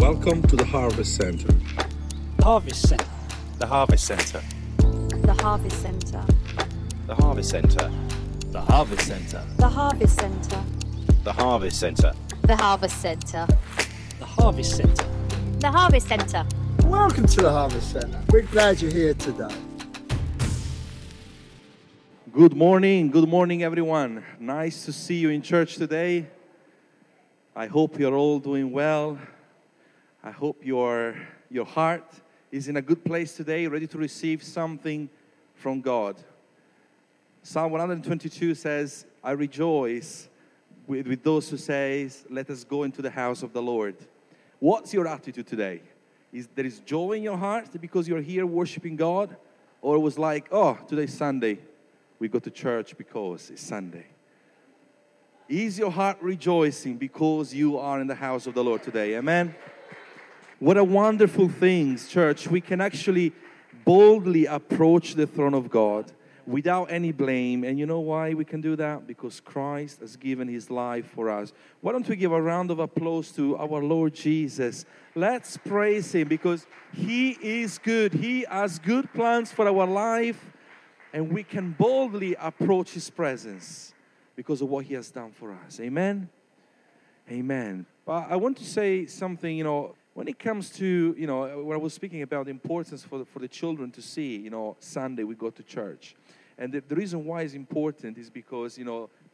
Welcome to the Harvest Center. Harvest Center. The Harvest Center. The Harvest Center. The Harvest Center. The Harvest Center. The Harvest Center. The Harvest Center. The Harvest Center. The Harvest Center. The Harvest Center. Welcome to the Harvest Center. We're glad you're here today. Good morning. Good morning, everyone. Nice to see you in church today. I hope you're all doing well. I hope your heart is in a good place today, ready to receive something from God. Psalm 122 says, I rejoice with those who say, let us go into the house of the Lord. What's your attitude today? Is there is joy in your heart because you're here worshiping God? Or it was like, oh, today's Sunday. We go to church because it's Sunday. Is your heart rejoicing because you are in the house of the Lord today? Amen? What a wonderful thing, church. We can actually boldly approach the throne of God without any blame. And you know why we can do that? Because Christ has given his life for us. Why don't we give a round of applause to our Lord Jesus? Let's praise him because he is good. He has good plans for our life. And we can boldly approach his presence because of what he has done for us. Amen? Amen. But I want to say something, when it comes to, when I was speaking about the importance for the children to see, Sunday we go to church. And the reason why it's important is because,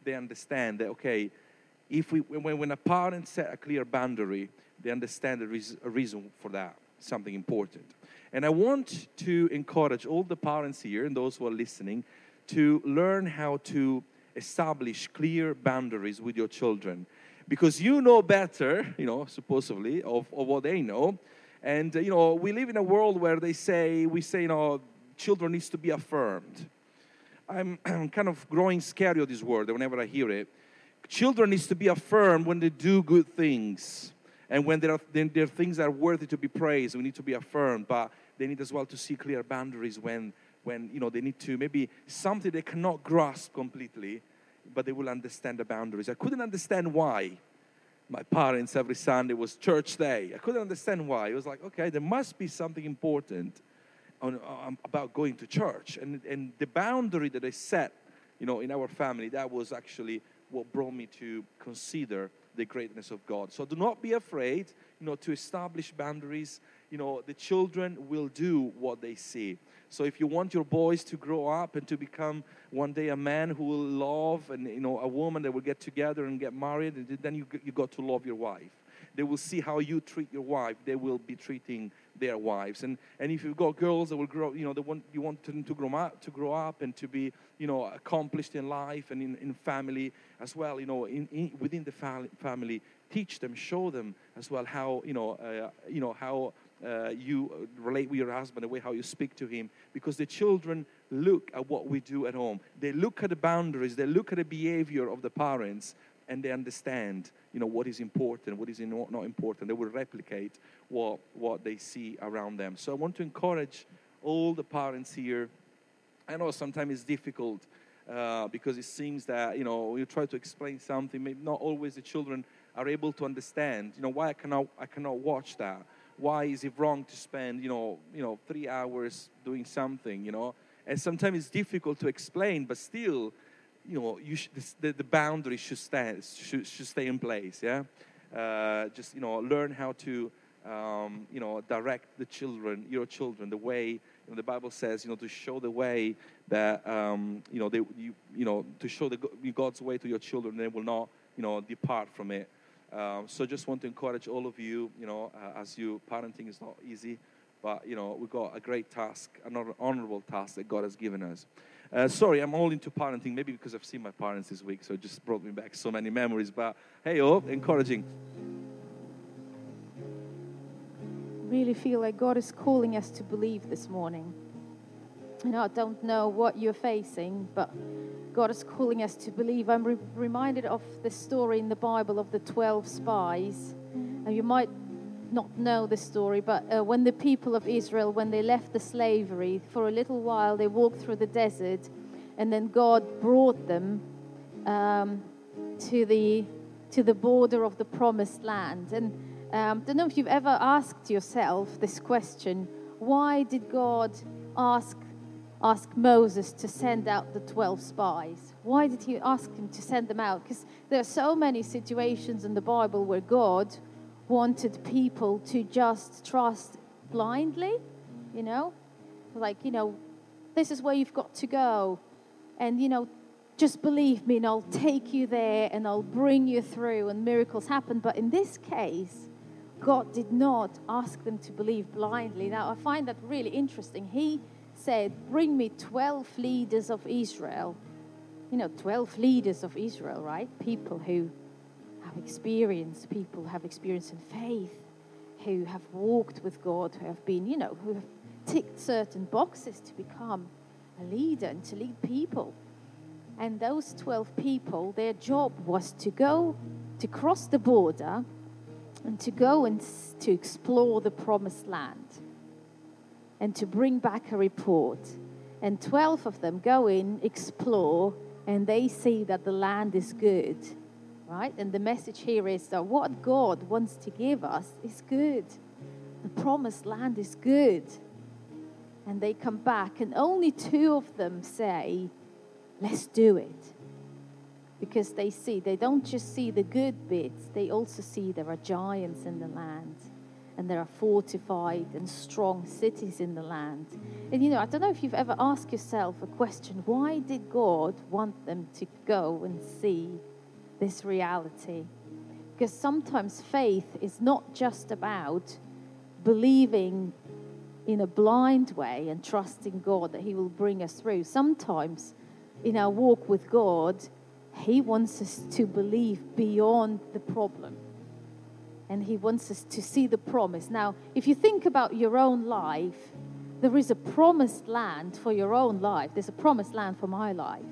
they understand that, okay, when a parent set a clear boundary, they understand there is a reason for that, something important. And I want to encourage all the parents here and those who are listening to learn how to establish clear boundaries with your children. Because you know better, supposedly, of what they know. And, we live in a world where we say, children needs to be affirmed. I'm kind of growing scary of this word whenever I hear it. Children needs to be affirmed when they do good things. And when there are things that are worthy to be praised, we need to be affirmed. But they need as well to see clear boundaries when they need to, maybe something they cannot grasp completely, but they will understand the boundaries. I couldn't understand why my parents every Sunday was church day. I couldn't understand why. It was like, okay, there must be something important about going to church. And the boundary that I set, in our family, that was actually what brought me to consider the greatness of God. So do not be afraid, to establish boundaries. The children will do what they see. So if you want your boys to grow up and to become one day a man who will love and, a woman that will get together and get married, and then you got to love your wife. They will see how you treat your wife. They will be treating their wives. And if you've got girls that will grow, you want them to grow up and to be, accomplished in life and in family as well, within the family. Teach them, show them as well how, how you relate with your husband, the way how you speak to him, because the children look at what we do at home. They look at the boundaries. They look at the behavior of the parents, and they understand, what is important, what is not important. They will replicate what they see around them. So I want to encourage all the parents here. I know sometimes it's difficult because it seems that, you try to explain something. Maybe not always the children are able to understand, why I cannot watch that. Why is it wrong to spend, 3 hours doing something, And sometimes it's difficult to explain, but still, the boundaries should stay in place, yeah? Learn how to, direct your children, the way, the Bible says, to show the way that, to show God's way to your children, they will not, depart from it. So just want to encourage all of you, parenting is not easy, but, we've got a great task, another honorable task that God has given us. Sorry, I'm all into parenting, maybe because I've seen my parents this week, so it just brought me back so many memories, but hey, encouraging. Really feel like God is calling us to believe this morning. I don't know what you're facing, but God is calling us to believe. I'm reminded of the story in the Bible of the 12 spies. And you might not know the story, but when the people of Israel, when they left the slavery, for a little while they walked through the desert, and then God brought them to the border of the promised land. And Don't know if you've ever asked yourself this question: why did God ask Moses to send out the 12 spies? Why did he ask him to send them out? Because there are so many situations in the Bible where God wanted people to just trust blindly, you know? Like, you know, this is where you've got to go. And, you know, just believe me and I'll take you there and I'll bring you through and miracles happen. But in this case, God did not ask them to believe blindly. Now, I find that really interesting. He said, bring me 12 leaders of Israel. You know, 12 leaders of Israel, right? People who have experience, people who have experience in faith, who have walked with God, who have been, you know, who have ticked certain boxes to become a leader and to lead people. And those 12 people, their job was to go, to cross the border and to go and to explore the promised land and to bring back a report. And 12 of them go in, explore, and they see that the land is good, right? And the message here is that what God wants to give us is good. The promised land is good. And they come back, and only 2 of them say, let's do it. Because they see, they don't just see the good bits, they also see there are giants in the land. And there are fortified and strong cities in the land. And, you know, I don't know if you've ever asked yourself a question, why did God want them to go and see this reality? Because sometimes faith is not just about believing in a blind way and trusting God that he will bring us through. Sometimes in our walk with God, he wants us to believe beyond the problem. And he wants us to see the promise. Now, if you think about your own life, there is a promised land for your own life. There's a promised land for my life.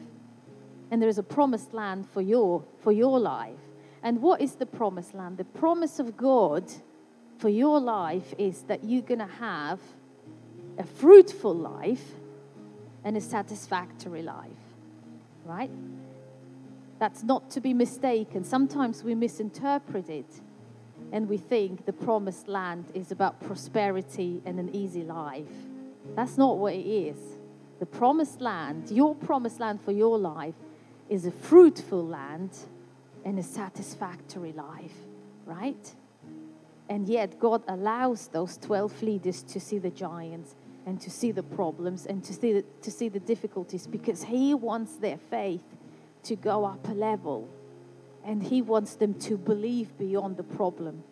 And there is a promised land for your life. And what is the promised land? The promise of God for your life is that you're going to have a fruitful life and a satisfactory life, right? That's not to be mistaken. Sometimes we misinterpret it. And we think the promised land is about prosperity and an easy life. That's not what it is. The promised land, your promised land for your life, is a fruitful land and a satisfactory life, right? And yet God allows those 12 leaders to see the giants and to see the problems and to see the difficulties, because he wants their faith to go up a level. And he wants them to believe beyond the problem.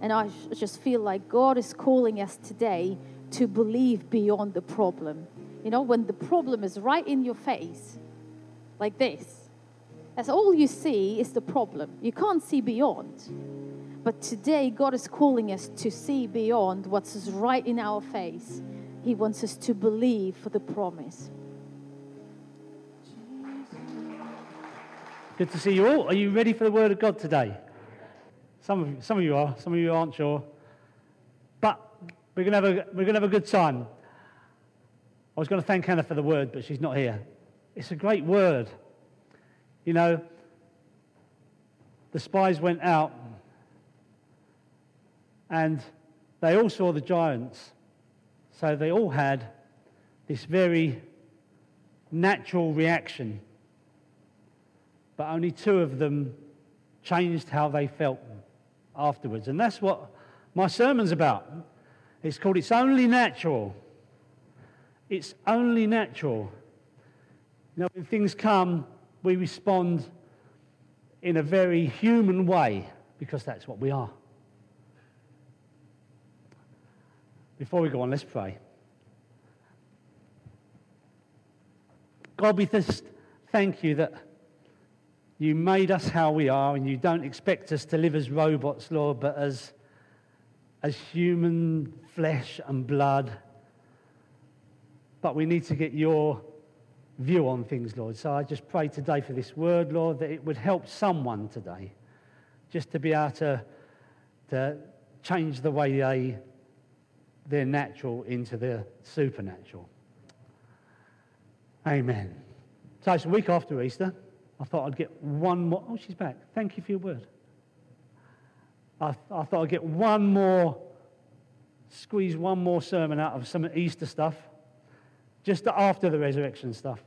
And I just feel like God is calling us today to believe beyond the problem. You know, when the problem is right in your face, like this, that's all you see is the problem. You can't see beyond. But today, God is calling us to see beyond what's right in our face. He wants us to believe for the promise. Good to see you all. Are you ready for the Word of God today? Some of you are, some of you aren't sure. But we're gonna have a good time. I was going to thank Hannah for the word, but she's not here. It's a great word. You know, the spies went out and they all saw the giants. So they all had this very natural reaction. But only 2 of them changed how they felt afterwards. And that's what my sermon's about. It's called It's Only Natural. It's only natural. You know, when things come, we respond in a very human way, because that's what we are. Before we go on, let's pray. God, we just thank you that you made us how we are, and you don't expect us to live as robots, Lord, but as human flesh and blood. But we need to get your view on things, Lord. So I just pray today for this word, Lord, that it would help someone today just to be able to change the way they're natural into their supernatural. Amen. So it's a week after Easter. I thought I'd get one more. Oh, she's back. Thank you for your word. I thought I'd get squeeze one more sermon out of some Easter stuff, just after the resurrection stuff.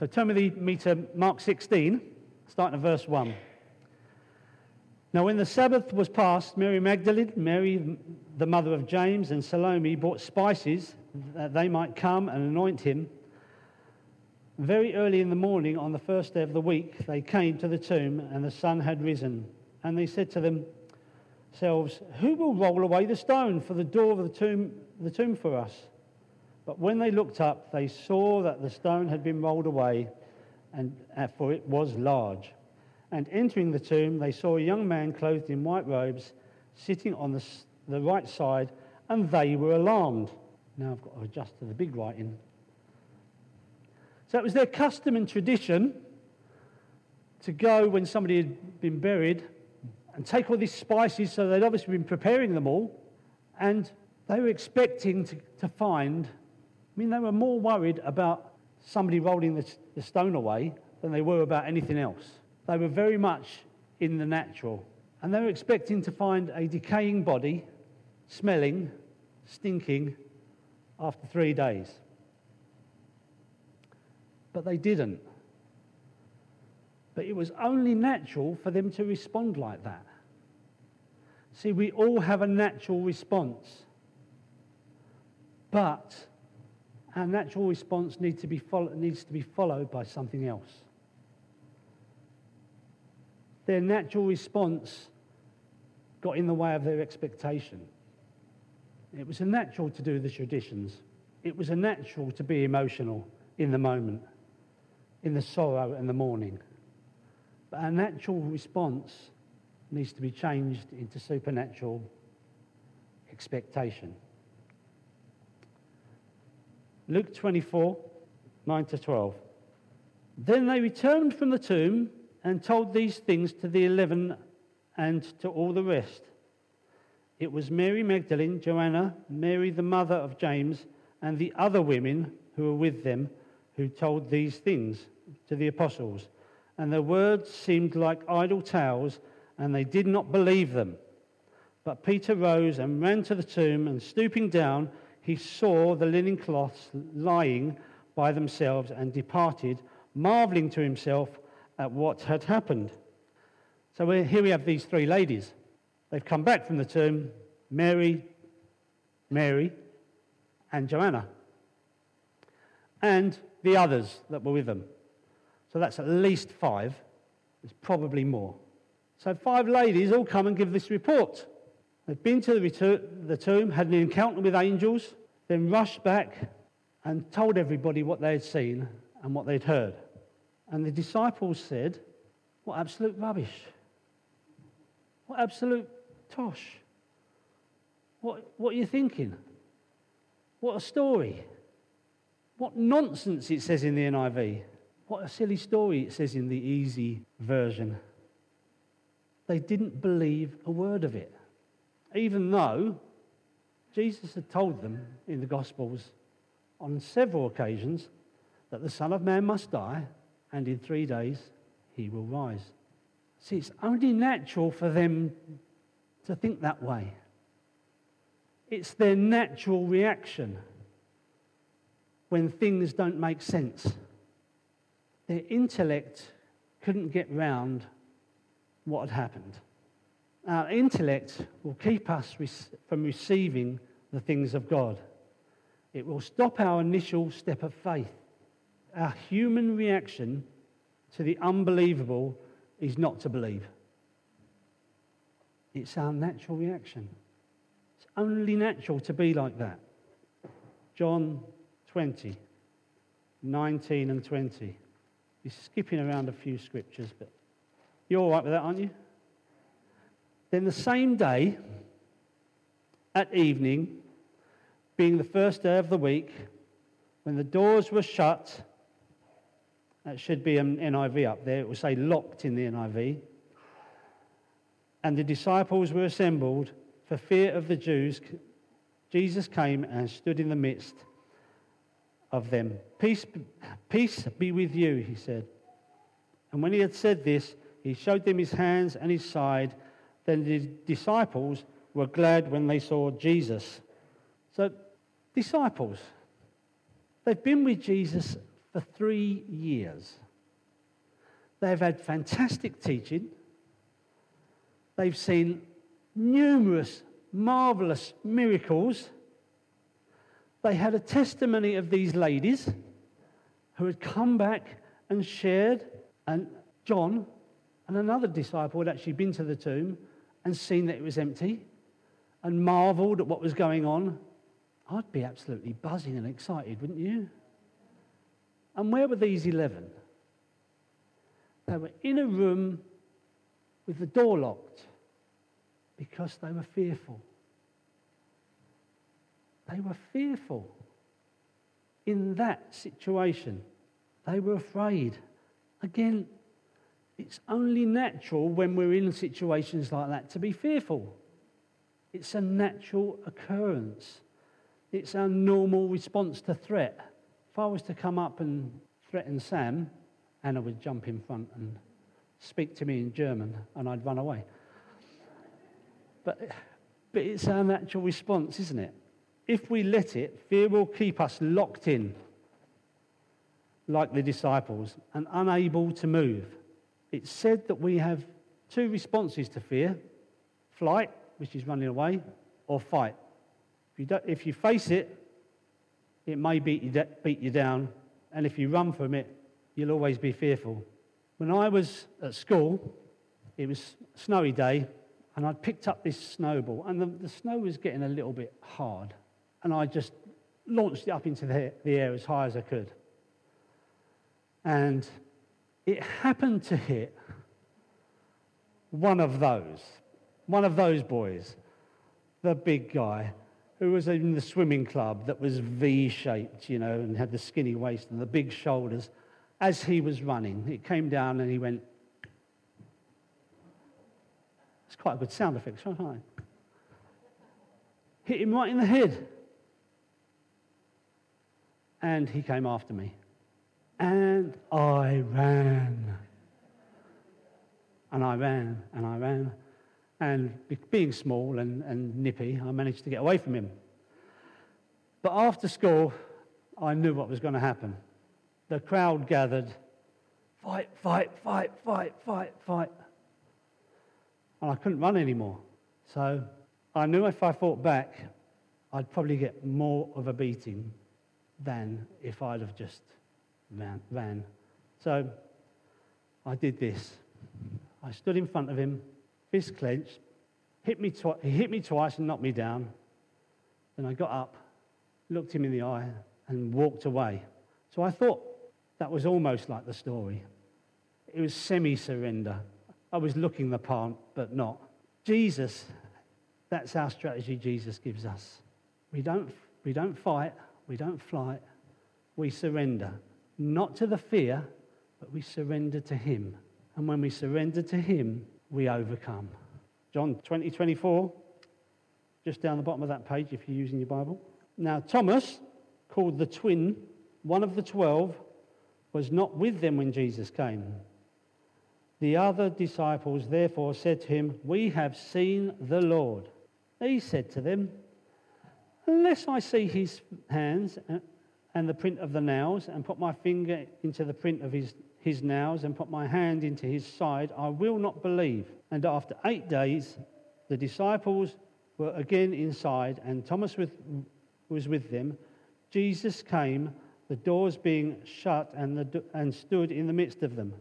So turn with me to Mark 16, starting at verse 1. Now when the Sabbath was past, Mary Magdalene, Mary the mother of James, and Salome bought spices that they might come and anoint him. Very early in the morning on the first day of the week, they came to the tomb, and the sun had risen. And they said to themselves, "Who will roll away the stone for the door of the tomb for us?" But when they looked up, they saw that the stone had been rolled away, and for it was large. And entering the tomb, they saw a young man clothed in white robes, sitting on the right side, and they were alarmed. Now I've got to adjust to the big writing. So it was their custom and tradition to go when somebody had been buried and take all these spices, so they'd obviously been preparing them all, and they were expecting to find... I mean, they were more worried about somebody rolling the stone away than they were about anything else. They were very much in the natural. And they were expecting to find a decaying body, smelling, stinking, after 3 days. But they didn't. But it was only natural for them to respond like that. See, we all have a natural response. But our natural response needs to be followed by something else. Their natural response got in the way of their expectation. It was natural to do the traditions. It was natural to be emotional in the moment, in the sorrow and the mourning. But our natural response needs to be changed into supernatural expectation. Luke 24, 9-12. Then they returned from the tomb and told these things to the 11 and to all the rest. It was Mary Magdalene, Joanna, Mary the mother of James, and the other women who were with them who told these things to the apostles. And their words seemed like idle tales, and they did not believe them. But Peter rose and ran to the tomb, and stooping down, he saw the linen cloths lying by themselves and departed, marvelling to himself at what had happened. So here we have these three ladies. They've come back from the tomb, Mary, and Joanna, and the others that were with them. So that's at least five. There's probably more. So five ladies all come and give this report. They've been to the tomb, had an encounter with angels, then rushed back and told everybody what they had seen and what they'd heard. And the disciples said, "What absolute rubbish. What absolute tosh. What are you thinking? What a story. What nonsense," it says in the NIV. "What a silly story," it says in the easy version. They didn't believe a word of it, even though Jesus had told them in the Gospels on several occasions that the Son of Man must die, and in 3 days he will rise. See, it's only natural for them to think that way. It's their natural reaction when things don't make sense. Their intellect couldn't get round what had happened. Our intellect will keep us from receiving the things of God. It will stop our initial step of faith. Our human reaction to the unbelievable is not to believe. It's our natural reaction. It's only natural to be like that. John 20, 19 and 20. You're skipping around a few scriptures, but you're all right with that, aren't you? Then the same day, at evening, being the first day of the week, when the doors were shut, that should be an NIV up there, it will say locked in the NIV, and the disciples were assembled for fear of the Jews, Jesus came and stood in the midst of them. Peace be with you, he said. And when he had said this, he showed them his hands and his side. Then the disciples were glad when they saw Jesus. So, disciples, they've been with Jesus for 3 years. They've had fantastic teaching. They've seen numerous marvelous miracles. They had a testimony of these ladies who had come back and shared, and John and another disciple had actually been to the tomb and seen that it was empty and marveled at what was going on. I'd be absolutely buzzing and excited, wouldn't you? And where were these 11? They were in a room with the door locked because they were fearful. They were fearful in that situation. They were afraid. Again, it's only natural when we're in situations like that to be fearful. It's a natural occurrence. It's our normal response to threat. If I was to come up and threaten Sam, Anna would jump in front and speak to me in German, and I'd run away. But it's our natural response, isn't it? If we let it, fear will keep us locked in, like the disciples, and unable to move. It's said that we have two responses to fear: flight, which is running away, or fight. If you face it, it may beat you down, and if you run from it, you'll always be fearful. When I was at school, it was a snowy day, and I'd picked up this snowball, and the snow was getting a little bit hard, and I just launched it up into the air as high as I could. And it happened to hit one of those boys, the big guy, who was in the swimming club that was V-shaped, you know, and had the skinny waist and the big shoulders. As he was running, it came down and he went. It's quite a good sound effect, right? Hit him right in the head. And he came after me. And I ran. And I ran, and I ran. And being small and nippy, I managed to get away from him. But after school, I knew what was going to happen. The crowd gathered, fight, fight, fight, fight, fight, fight. And I couldn't run anymore. So I knew if I fought back, I'd probably get more of a beating than if I'd have just ran. So I did this. I stood in front of him, fist clenched, he hit me twice and knocked me down. Then I got up, looked him in the eye, and walked away. So I thought that was almost like the story. It was semi-surrender. I was looking the part, but not. Jesus, that's our strategy Jesus gives us. We don't fight, we don't flight, we surrender. Not to the fear, but we surrender to him. And when we surrender to him, we overcome. John 20:24, just down the bottom of that page if you're using your Bible. Now Thomas, called the twin, one of the 12, was not with them when Jesus came. The other disciples therefore said to him, "We have seen the Lord." He said to them, "Unless I see his hands and the print of the nails, and put my finger into the print of his nails, and put my hand into his side, I will not believe." And after 8 days, the disciples were again inside, and Thomas was with them. Jesus came, the doors being shut, and stood in the midst of them.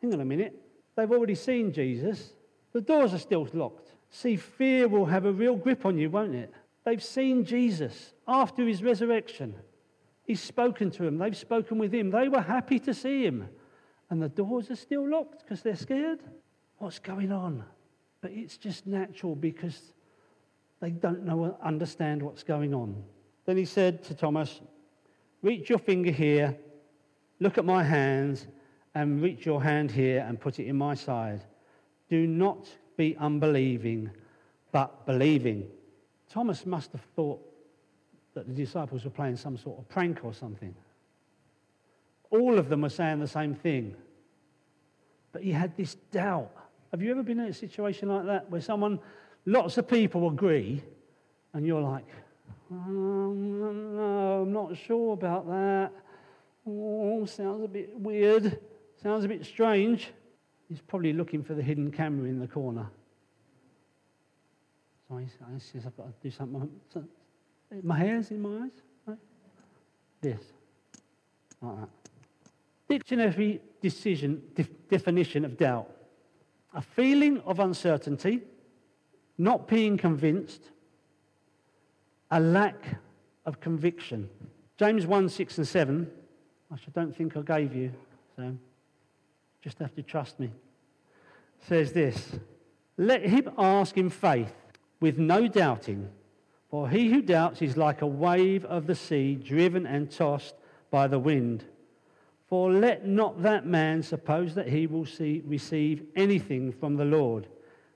Hang on a minute. They've already seen Jesus. The doors are still locked. See, fear will have a real grip on you, won't it? They've seen Jesus after his resurrection. He's spoken to them. They've spoken with him. They were happy to see him. And the doors are still locked because they're scared. What's going on? But it's just natural because they don't know, understand what's going on. Then he said to Thomas, "Reach your finger here, look at my hands, and reach your hand here and put it in my side. Do not be unbelieving, but believing." Thomas must have thought that the disciples were playing some sort of prank or something. All of them were saying the same thing. But he had this doubt. Have you ever been in a situation like that where lots of people agree, and you're like, no, I'm not sure about that. Oh, sounds a bit weird. Sounds a bit strange. He's probably looking for the hidden camera in the corner. So he says, I've got to do something. My hair's in my eyes. Right? This. Like that. Dictionary definition of doubt. A feeling of uncertainty, not being convinced, a lack of conviction. James 1, 6 and 7, which I don't think I gave you, so just have to trust me, says this: let him ask in faith with no doubting, for he who doubts is like a wave of the sea driven and tossed by the wind. For let not that man suppose that he will receive anything from the Lord.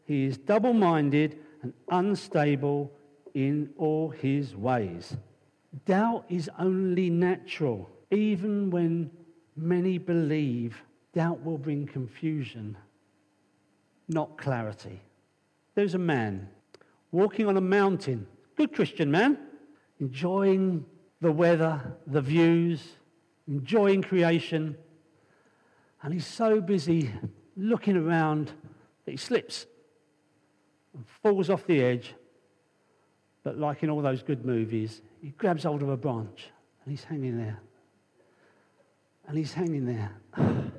He is double-minded and unstable in all his ways. Doubt is only natural. Even when many believe, doubt will bring confusion, not clarity. There's a man walking on a mountain, good Christian man, enjoying the weather, the views, enjoying creation, and he's so busy looking around that he slips and falls off the edge. But like in all those good movies, he grabs hold of a branch and he's hanging there. And he's hanging there. And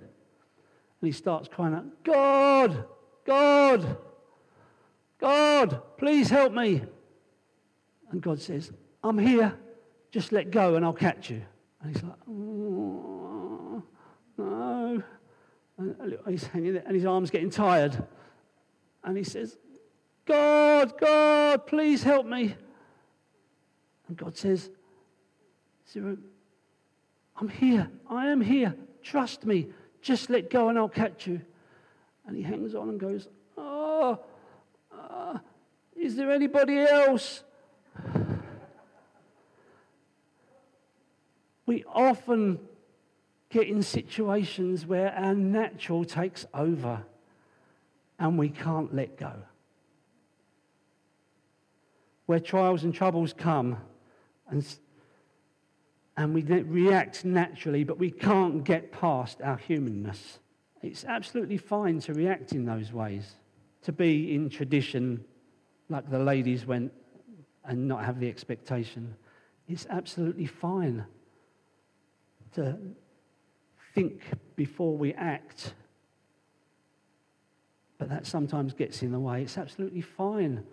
he starts crying out, God, God, God, please help me. And God says, I'm here. Just let go and I'll catch you. And he's like, oh, no. And he's hanging there and his arm's getting tired. And he says, God, God, please help me. And God says, I'm here. I am here. Trust me. Just let go and I'll catch you. And he hangs on and goes, is there anybody else? We often get in situations where our natural takes over and we can't let go. Where trials and troubles come and we react naturally, but we can't get past our humanness. It's absolutely fine to react in those ways, to be in tradition like the ladies went and not have the expectation. It's absolutely fine to think before we act, but that sometimes gets in the way. It's absolutely fine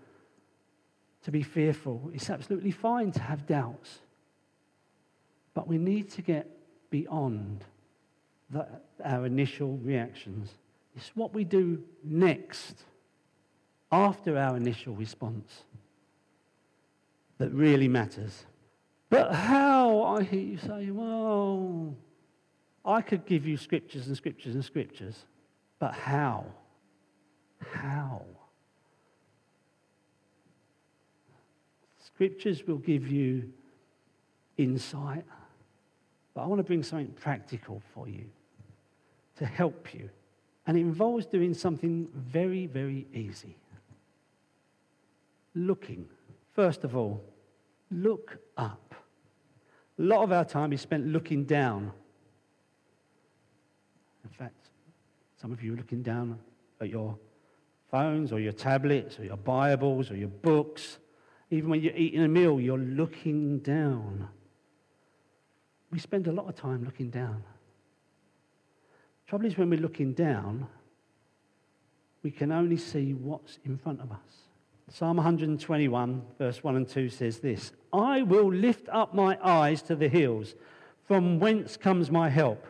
to be fearful. It's absolutely fine to have doubts. But we need to get beyond our initial reactions. It's what we do next, after our initial response, that really matters. But how, I hear you say, well, I could give you scriptures and scriptures and scriptures, but how? How? Scriptures will give you insight. But I want to bring something practical for you to help you. And it involves doing something very, very easy. Looking. First of all, look up. A lot of our time is spent looking down. In fact, some of you are looking down at your phones or your tablets or your Bibles or your books. Even when you're eating a meal, you're looking down. We spend a lot of time looking down. The trouble is, when we're looking down, we can only see what's in front of us. Psalm 121, verse 1 and 2 says this: I will lift up my eyes to the hills, from whence comes my help.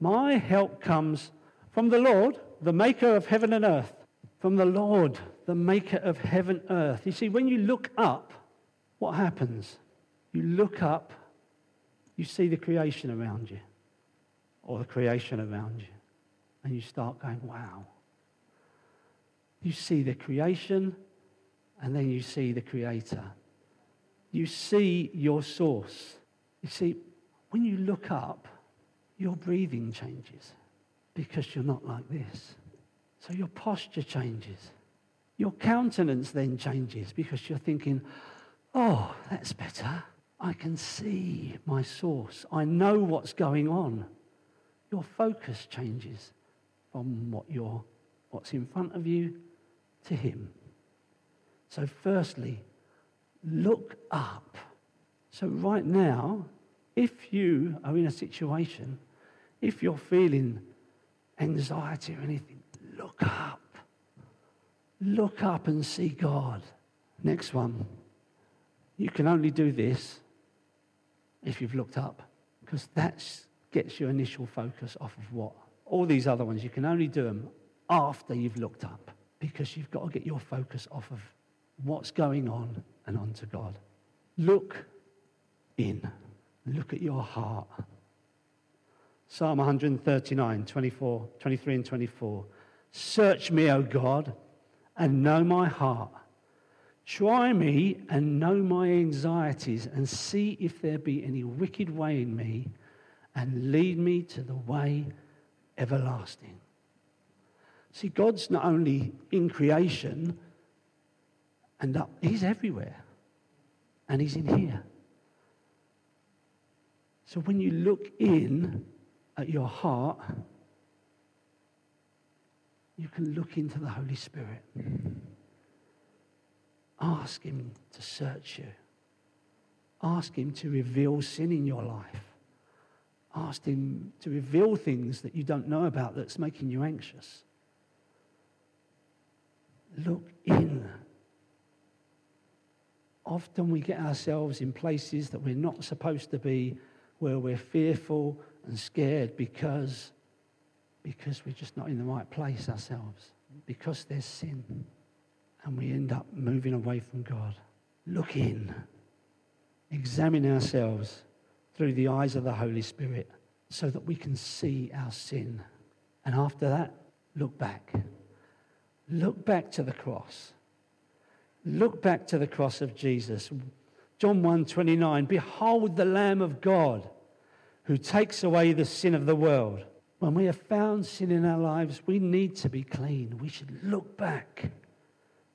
My help comes from the Lord, the maker of heaven and earth. From the Lord, the maker of heaven and earth. You see, when you look up, what happens? You look up, you see the creation around you, and you start going, wow. You see the creation, and then you see the Creator. You see your source. You see, when you look up, your breathing changes because you're not like this. So your posture changes. Your countenance then changes because you're thinking, oh, that's better. I can see my source. I know what's going on. Your focus changes from what's in front of you to him. So firstly, look up. So right now, if you are in a situation, if you're feeling anxiety or anything, look up. Look up and see God. Next one. You can only do this if you've looked up, because that gets your initial focus off of what? All these other ones, you can only do them after you've looked up, because you've got to get your focus off of what's going on and onto God. Look in. Look at your heart. Psalm 139, 24, 23 and 24. Search me, O God, and know my heart. Try me and know my anxieties, and see if there be any wicked way in me, and lead me to the way everlasting. See, God's not only in creation, and up, he's everywhere, and he's in here. So when you look in at your heart, you can look into the Holy Spirit. Ask him to search you. Ask him to reveal sin in your life. Ask him to reveal things that you don't know about that's making you anxious. Look in. Often we get ourselves in places that we're not supposed to be, where we're fearful and scared because we're just not in the right place ourselves, because there's sin. And we end up moving away from God. Look in. Examine ourselves through the eyes of the Holy Spirit so that we can see our sin. And after that, look back. Look back to the cross. Look back to the cross of Jesus. John 1:29, behold the Lamb of God who takes away the sin of the world. When we have found sin in our lives, we need to be clean. We should look back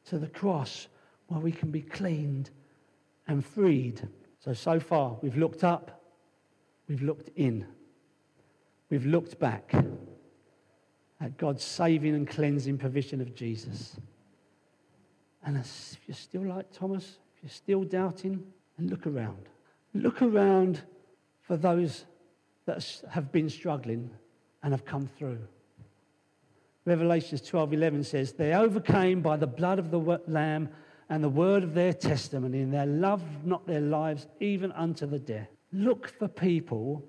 to the cross where we can be cleaned and freed. So far, we've looked up, we've looked in, we've looked back at God's saving and cleansing provision of Jesus. And if you're still like Thomas, if you're still doubting, then look around. Look around for those that have been struggling and have come through. Revelation 12:11 says, they overcame by the blood of the Lamb and the word of their testimony, and they loved not their lives even unto the death. Look for people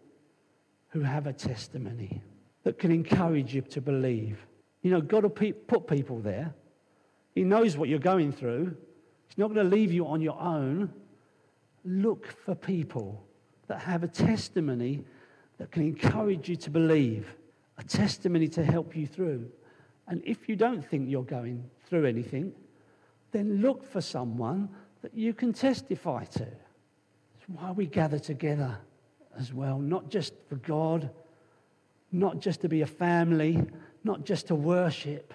who have a testimony that can encourage you to believe. You know, God will put people there. He knows what you're going through. He's not going to leave you on your own. Look for people that have a testimony that can encourage you to believe, a testimony to help you through. And if you don't think you're going through anything, then look for someone that you can testify to. It's why we gather together as well, not just for God, not just to be a family, not just to worship,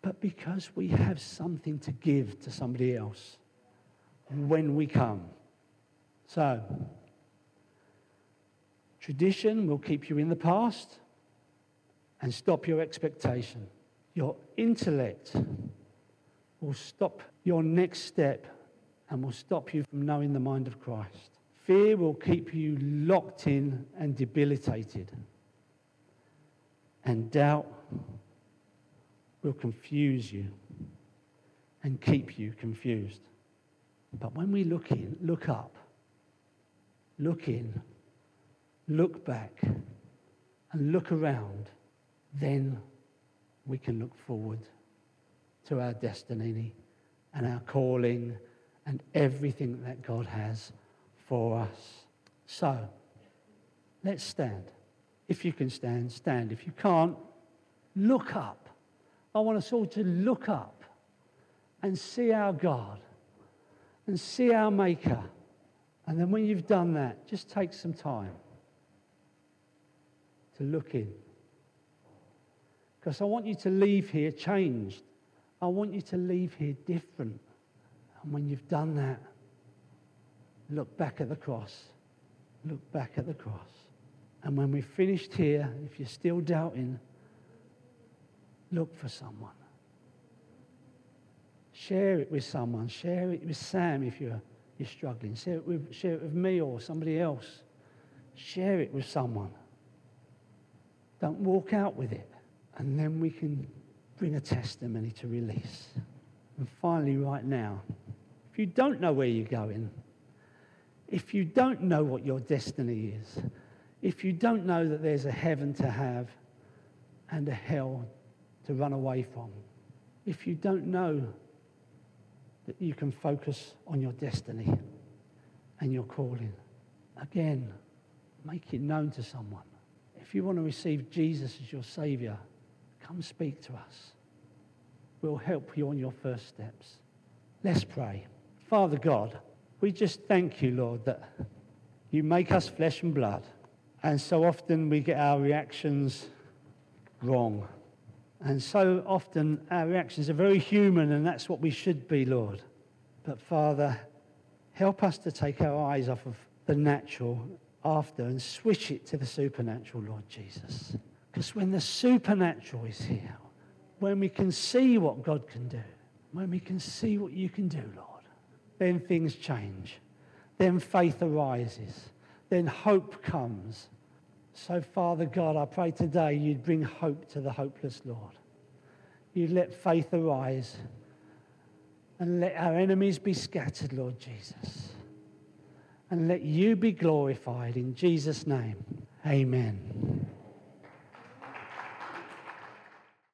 but because we have something to give to somebody else when we come. So, tradition will keep you in the past and stop your expectation. Your intellect will stop your next step and will stop you from knowing the mind of Christ. Fear will keep you locked in and debilitated. And doubt will confuse you and keep you confused. But when we look in, look up, look in, look back, and look around, then we can look forward to our destiny and our calling and everything that God has for us. So, let's stand. If you can stand, stand. If you can't, look up. I want us all to look up and see our God and see our Maker. And then when you've done that, just take some time to look in. Because I want you to leave here changed. I want you to leave here different. And when you've done that, look back at the cross. Look back at the cross. And when we've finished here, if you're still doubting, look for someone. Share it with someone. Share it with Sam if you're struggling. Share it with me or somebody else. Share it with someone. Don't walk out with it. And then we can bring a testimony to release. And finally, right now, if you don't know where you're going, if you don't know what your destiny is, if you don't know that there's a heaven to have and a hell to run away from, if you don't know that you can focus on your destiny and your calling, again, make it known to someone. If you want to receive Jesus as your Saviour, come speak to us. We'll help you on your first steps. Let's pray. Father God, we just thank you, Lord, that you make us flesh and blood. And so often we get our reactions wrong. And so often our reactions are very human, and that's what we should be, Lord. But Father, help us to take our eyes off of the natural after and switch it to the supernatural, Lord Jesus. Because when the supernatural is here, when we can see what God can do, when we can see what you can do, Lord, then things change. Then faith arises. Then hope comes. So, Father God, I pray today you'd bring hope to the hopeless, Lord. You'd let faith arise and let our enemies be scattered, Lord Jesus. And let you be glorified in Jesus' name. Amen.